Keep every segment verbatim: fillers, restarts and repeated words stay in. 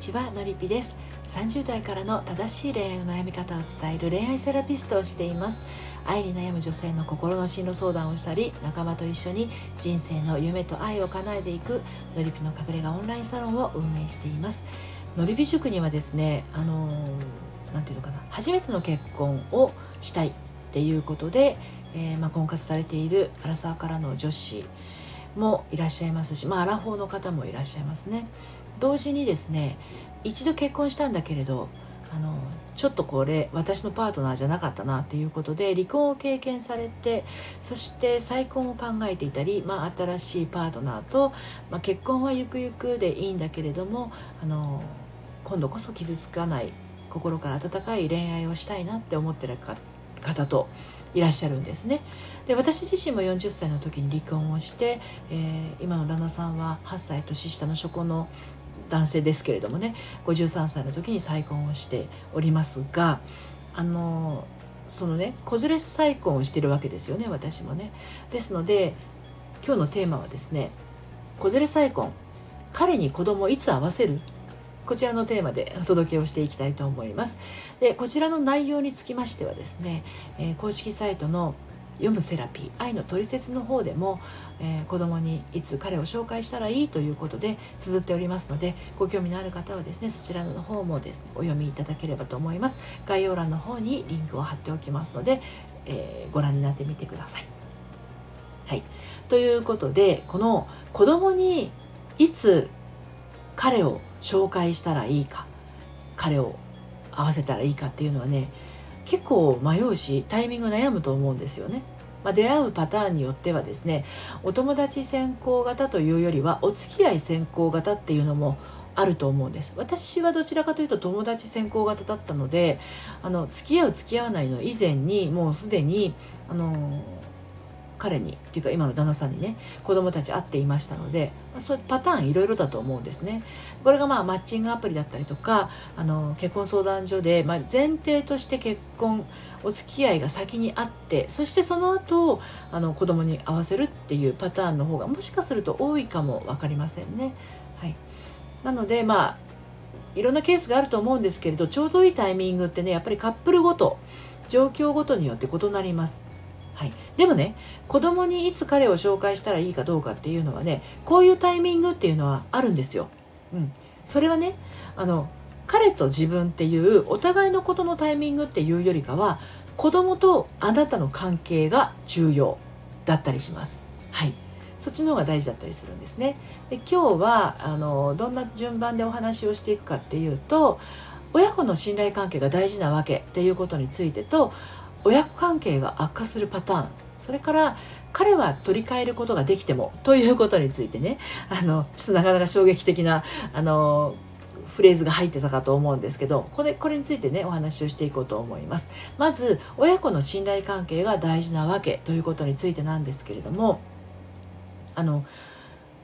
ちは、のりぴです。さんじゅう代からの正しい恋愛の悩み方を伝える恋愛セラピストをしています。愛に悩む女性の心の進路相談をしたり、仲間と一緒に人生の夢と愛を叶えていくのりぴの隠れ家オンラインサロンを運営しています。のりぴ塾にはですね、あのー、なんていうのかな、初めての結婚をしたいっていうことで、えーまあ、婚活されているアラサーからの女子もいらっしゃいますし、まあ、アラフォーの方もいらっしゃいますね。同時にですね、一度結婚したんだけれど、あのちょっとこれ私のパートナーじゃなかったなっていうことで離婚を経験されて、そして再婚を考えていたり、まあ、新しいパートナーと、まあ、結婚はゆくゆくでいいんだけれども、あの今度こそ傷つかない心から温かい恋愛をしたいなって思ってる方といらっしゃるんですね。で、私自身もよんじゅっさいの時に離婚をして、えー、今の旦那さんははっさい年下の初婚の男性ですけれどもね、ごじゅうさんさいの時に再婚をしておりますが、あのそのね、子連れ再婚をしてるわけですよね、私もね。ですので今日のテーマはですね、子連れ再婚、彼に子供いつ会わせる、こちらのテーマでお届けをしていきたいと思います。で、こちらの内容につきましてはですね、えー、公式サイトの読むセラピー愛のトリセツの方でも、えー、子供にいつ彼を紹介したらいいということで綴っておりますので、ご興味のある方はですね、そちらの方もですね、お読みいただければと思います。概要欄の方にリンクを貼っておきますので、えー、ご覧になってみてください。はい、ということで、この子供にいつ彼を紹介したらいいか、彼を会わせたらいいかっていうのはね、結構迷うし、タイミング悩むと思うんですよね。まあ、出会うパターンによってはですね、お友達先行型というよりはお付き合い先行型っていうのもあると思うんです。私はどちらかというと友達先行型だったので、あの付き合う付き合わないの以前にもうすでにあの彼にっていうか今の旦那さんにね、子供たち会っていましたので、そういうパターンいろいろだと思うんですね。これがまあマッチングアプリだったりとか、あの結婚相談所で、まあ、前提として結婚お付き合いが先にあって、そしてその後あの子供に会わせるっていうパターンの方がもしかすると多いかも分かりませんね。はい、なのでまあいろんなケースがあると思うんですけれど、ちょうどいいタイミングってね、やっぱりカップルごと状況ごとによって異なります。はい、でもね、子供にいつ彼を紹介したらいいかどうかっていうのはね、こういうタイミングっていうのはあるんですよ。うん、それはね、あの彼と自分っていうお互いのことのタイミングっていうよりかは、子供とあなたの関係が重要だったりします。はい、そっちの方が大事だったりするんですね。で、今日はあのどんな順番でお話をしていくかっていうと、親子の信頼関係が大事なわけっていうことについてと、親子関係が悪化するパターン、それから彼は取り替えることができてもということについてね、あのちょっとなかなか衝撃的なあのフレーズが入ってたかと思うんですけど、これ、これについてね、お話をしていこうと思います。まず親子の信頼関係が大事なわけということについてなんですけれども、あの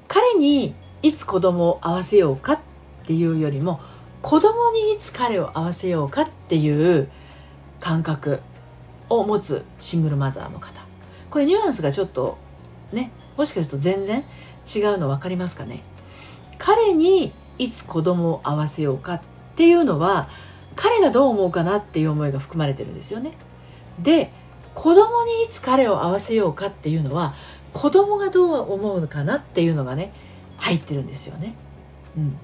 彼にいつ子供を会わせようかっていうよりも、子供にいつ彼を会わせようかっていう感覚を持つシングルマザーの方、これニュアンスがちょっとね、もしかすると全然違うの分かりますかね。彼にいつ子供を会わせようかっていうのは、彼がどう思うかなっていう思いが含まれてるんですよね。で、子供にいつ彼を会わせようかっていうのは、子供がどう思うのかなっていうのがね、入ってるんですよね。うん、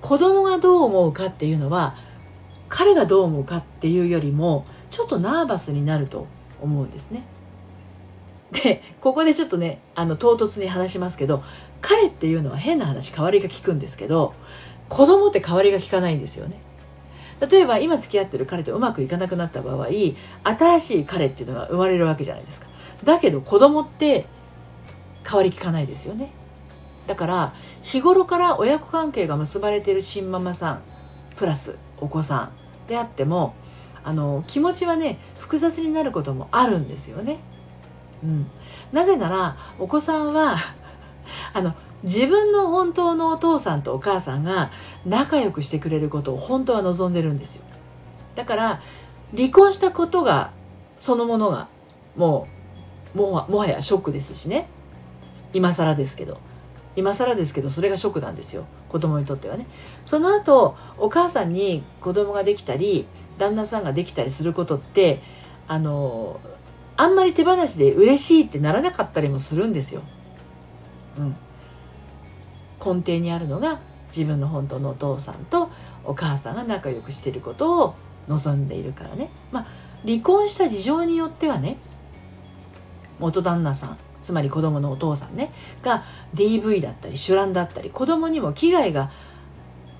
子供がどう思うかっていうのは、彼がどう思うかっていうよりもちょっとナーバスになると思うんですね。で、ここでちょっとね、あの唐突に話しますけど、彼っていうのは変な話代わりが利くんですけど、子供って代わりが利かないんですよね。例えば今付き合ってる彼とうまくいかなくなった場合、新しい彼っていうのが生まれるわけじゃないですか。だけど子供って代わり利かないですよね。だから日頃から親子関係が結ばれている新ママさんプラスお子さんであっても、あの気持ちはね、複雑になることもあるんですよね。うん、なぜならお子さんはあの自分の本当のお父さんとお母さんが仲良くしてくれることを本当は望んでるんですよ。だから離婚したことがそのものがもうもはやショックですしね、今更ですけど、今更ですけどそれがショックなんですよ、子供にとってはね。その後お母さんに子供ができたり旦那さんができたりすることってあのあんまり手放しで嬉しいってならなかったりもするんですよ、うん、根底にあるのが自分の本当のお父さんとお母さんが仲良くしていることを望んでいるからね。まあ離婚した事情によってはね、元旦那さん、つまり子供のお父さんねが ディーブイ だったり酒乱だったり子供にも危害が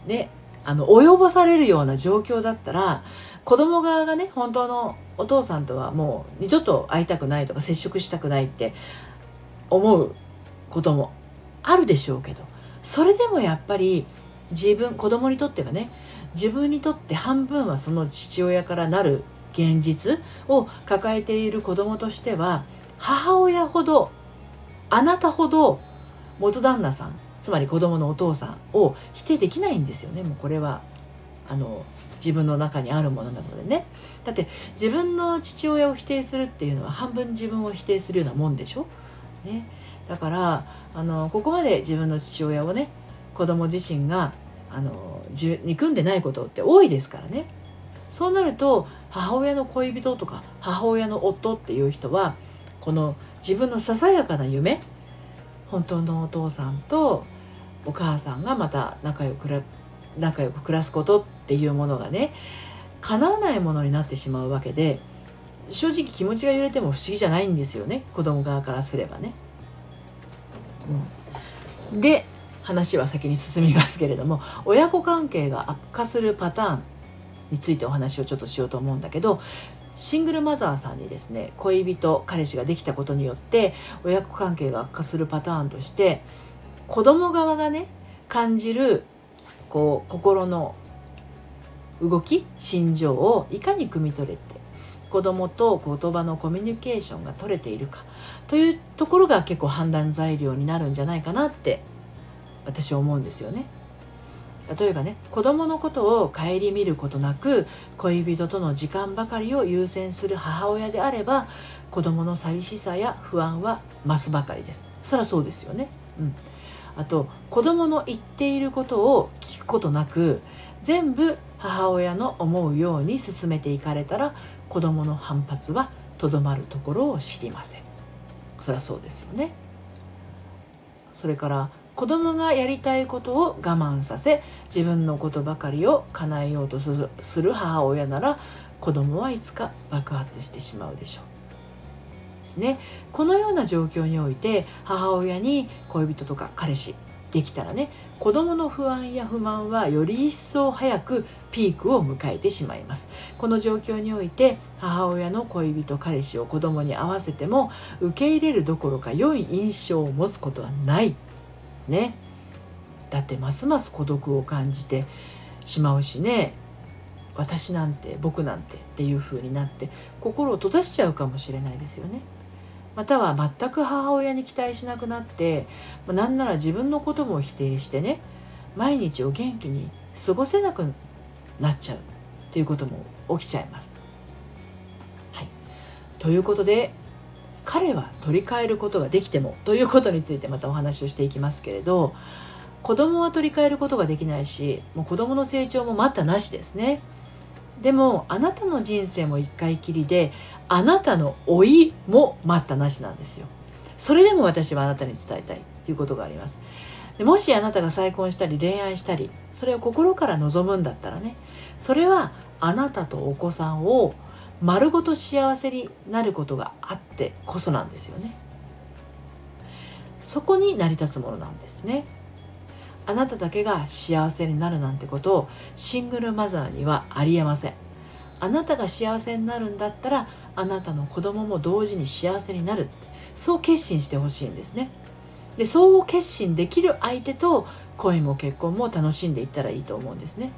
ねあの及ぼされるような状況だったら、子供側がね本当のお父さんとはもう二度と会いたくないとか接触したくないって思うこともあるでしょうけど、それでもやっぱり自分子供にとってはね、自分にとって半分はその父親からなる現実を抱えている子供としては、母親ほどあなたほど元旦那さん、つまり子供のお父さんを否定できないんですよね。もうこれはあの自分の中にあるものなのでね。だって自分の父親を否定するっていうのは半分自分を否定するようなもんでしょ、ね、だからあのここまで自分の父親をね子供自身があの憎んでないことって多いですからね。そうなると母親の恋人とか母親の夫っていう人はこの自分のささやかな夢、本当のお父さんとお母さんがまた仲良くら仲良く暮らすことっていうものがね叶わないものになってしまうわけで、正直気持ちが揺れても不思議じゃないんですよね、子供側からすればね、うん、で話は先に進みますけれども、親子関係が悪化するパターンについてお話をちょっとしようと思うんだけど、シングルマザーさんにですね恋人彼氏ができたことによって親子関係が悪化するパターンとして、子供側がね感じるこう心の動き心情をいかに汲み取れて子供と言葉のコミュニケーションが取れているかというところが結構判断材料になるんじゃないかなって私は思うんですよね。例えばね子供のことを顧みることなく恋人との時間ばかりを優先する母親であれば、子供の寂しさや不安は増すばかりです。そりゃそうですよね、うん、あと子供の言っていることを聞くことなく全部母親の思うように進めていかれたら、子供の反発はとどまるところを知りません。そりゃそうですよね。それから子供がやりたいことを我慢させ自分のことばかりを叶えようとする母親なら、子供はいつか爆発してしまうでしょうですね。このような状況において母親に恋人とか彼氏できたらね、子供の不安や不満はより一層早くピークを迎えてしまいます。この状況において母親の恋人彼氏を子供に合わせても受け入れるどころか良い印象を持つことはないですね。だってますます孤独を感じてしまうしね、私なんて僕なんてっていう風になって心を閉ざしちゃうかもしれないですよね。または全く母親に期待しなくなって、なんなら自分のことも否定してね毎日を元気に過ごせなくなっちゃうということも起きちゃいます、はい、ということで彼は取り替えることができてもということについてまたお話をしていきますけれど、子供は取り替えることができないし、もう子供の成長も待ったなしですね。でもあなたの人生も一回きりで、あなたの老いも待ったなしなんですよ。それでも私はあなたに伝えたいということがあります。でもしあなたが再婚したり恋愛したりそれを心から望むんだったらね、それはあなたとお子さんを丸ごと幸せになることがあってこそなんですよね。そこに成り立つものなんですね。あなただけが幸せになるなんてことをシングルマザーにはありえません。あなたが幸せになるんだったらあなたの子供も同時に幸せになるって、そう決心してほしいんですね。で、そう決心できる相手と恋も結婚も楽しんでいったらいいと思うんですね。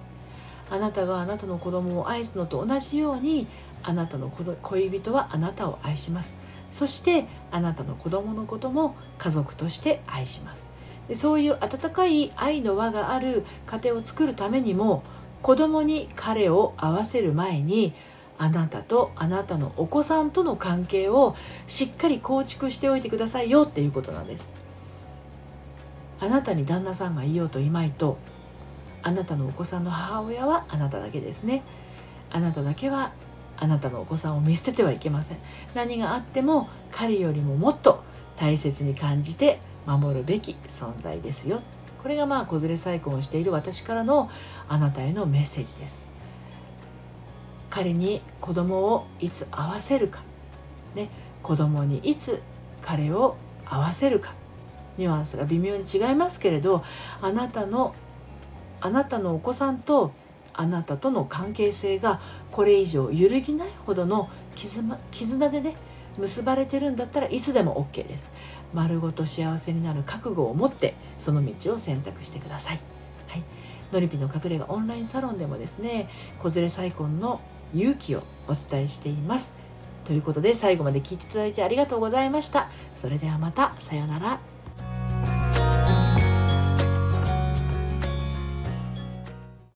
あなたがあなたの子供を愛すのと同じように、あなたの恋人はあなたを愛します。そしてあなたの子供のことも家族として愛します。で、そういう温かい愛の輪がある家庭を作るためにも、子供に彼を合わせる前にあなたとあなたのお子さんとの関係をしっかり構築しておいてくださいよっていうことなんです。あなたに旦那さんがいようといまいと、あなたのお子さんの母親はあなただけですね。あなただけはあなたのお子さんを見捨ててはいけません。何があっても彼よりももっと大切に感じて守るべき存在ですよ。これがまあ子連れ再婚をしている私からのあなたへのメッセージです。彼に子供をいつ会わせるか、ね、子供にいつ彼を会わせるか、ニュアンスが微妙に違いますけれど、あなたのあなたのお子さんとあなたとの関係性がこれ以上揺るぎないほどの 絆, 絆でね結ばれてるんだったらいつでも OK です。丸ごと幸せになる覚悟を持ってその道を選択してください、はい、のりぴの隠れ家オンラインサロンでもですね、子連れ再婚の勇気をお伝えしています。ということで最後まで聞いていただいてありがとうございました。それではまた、さようなら。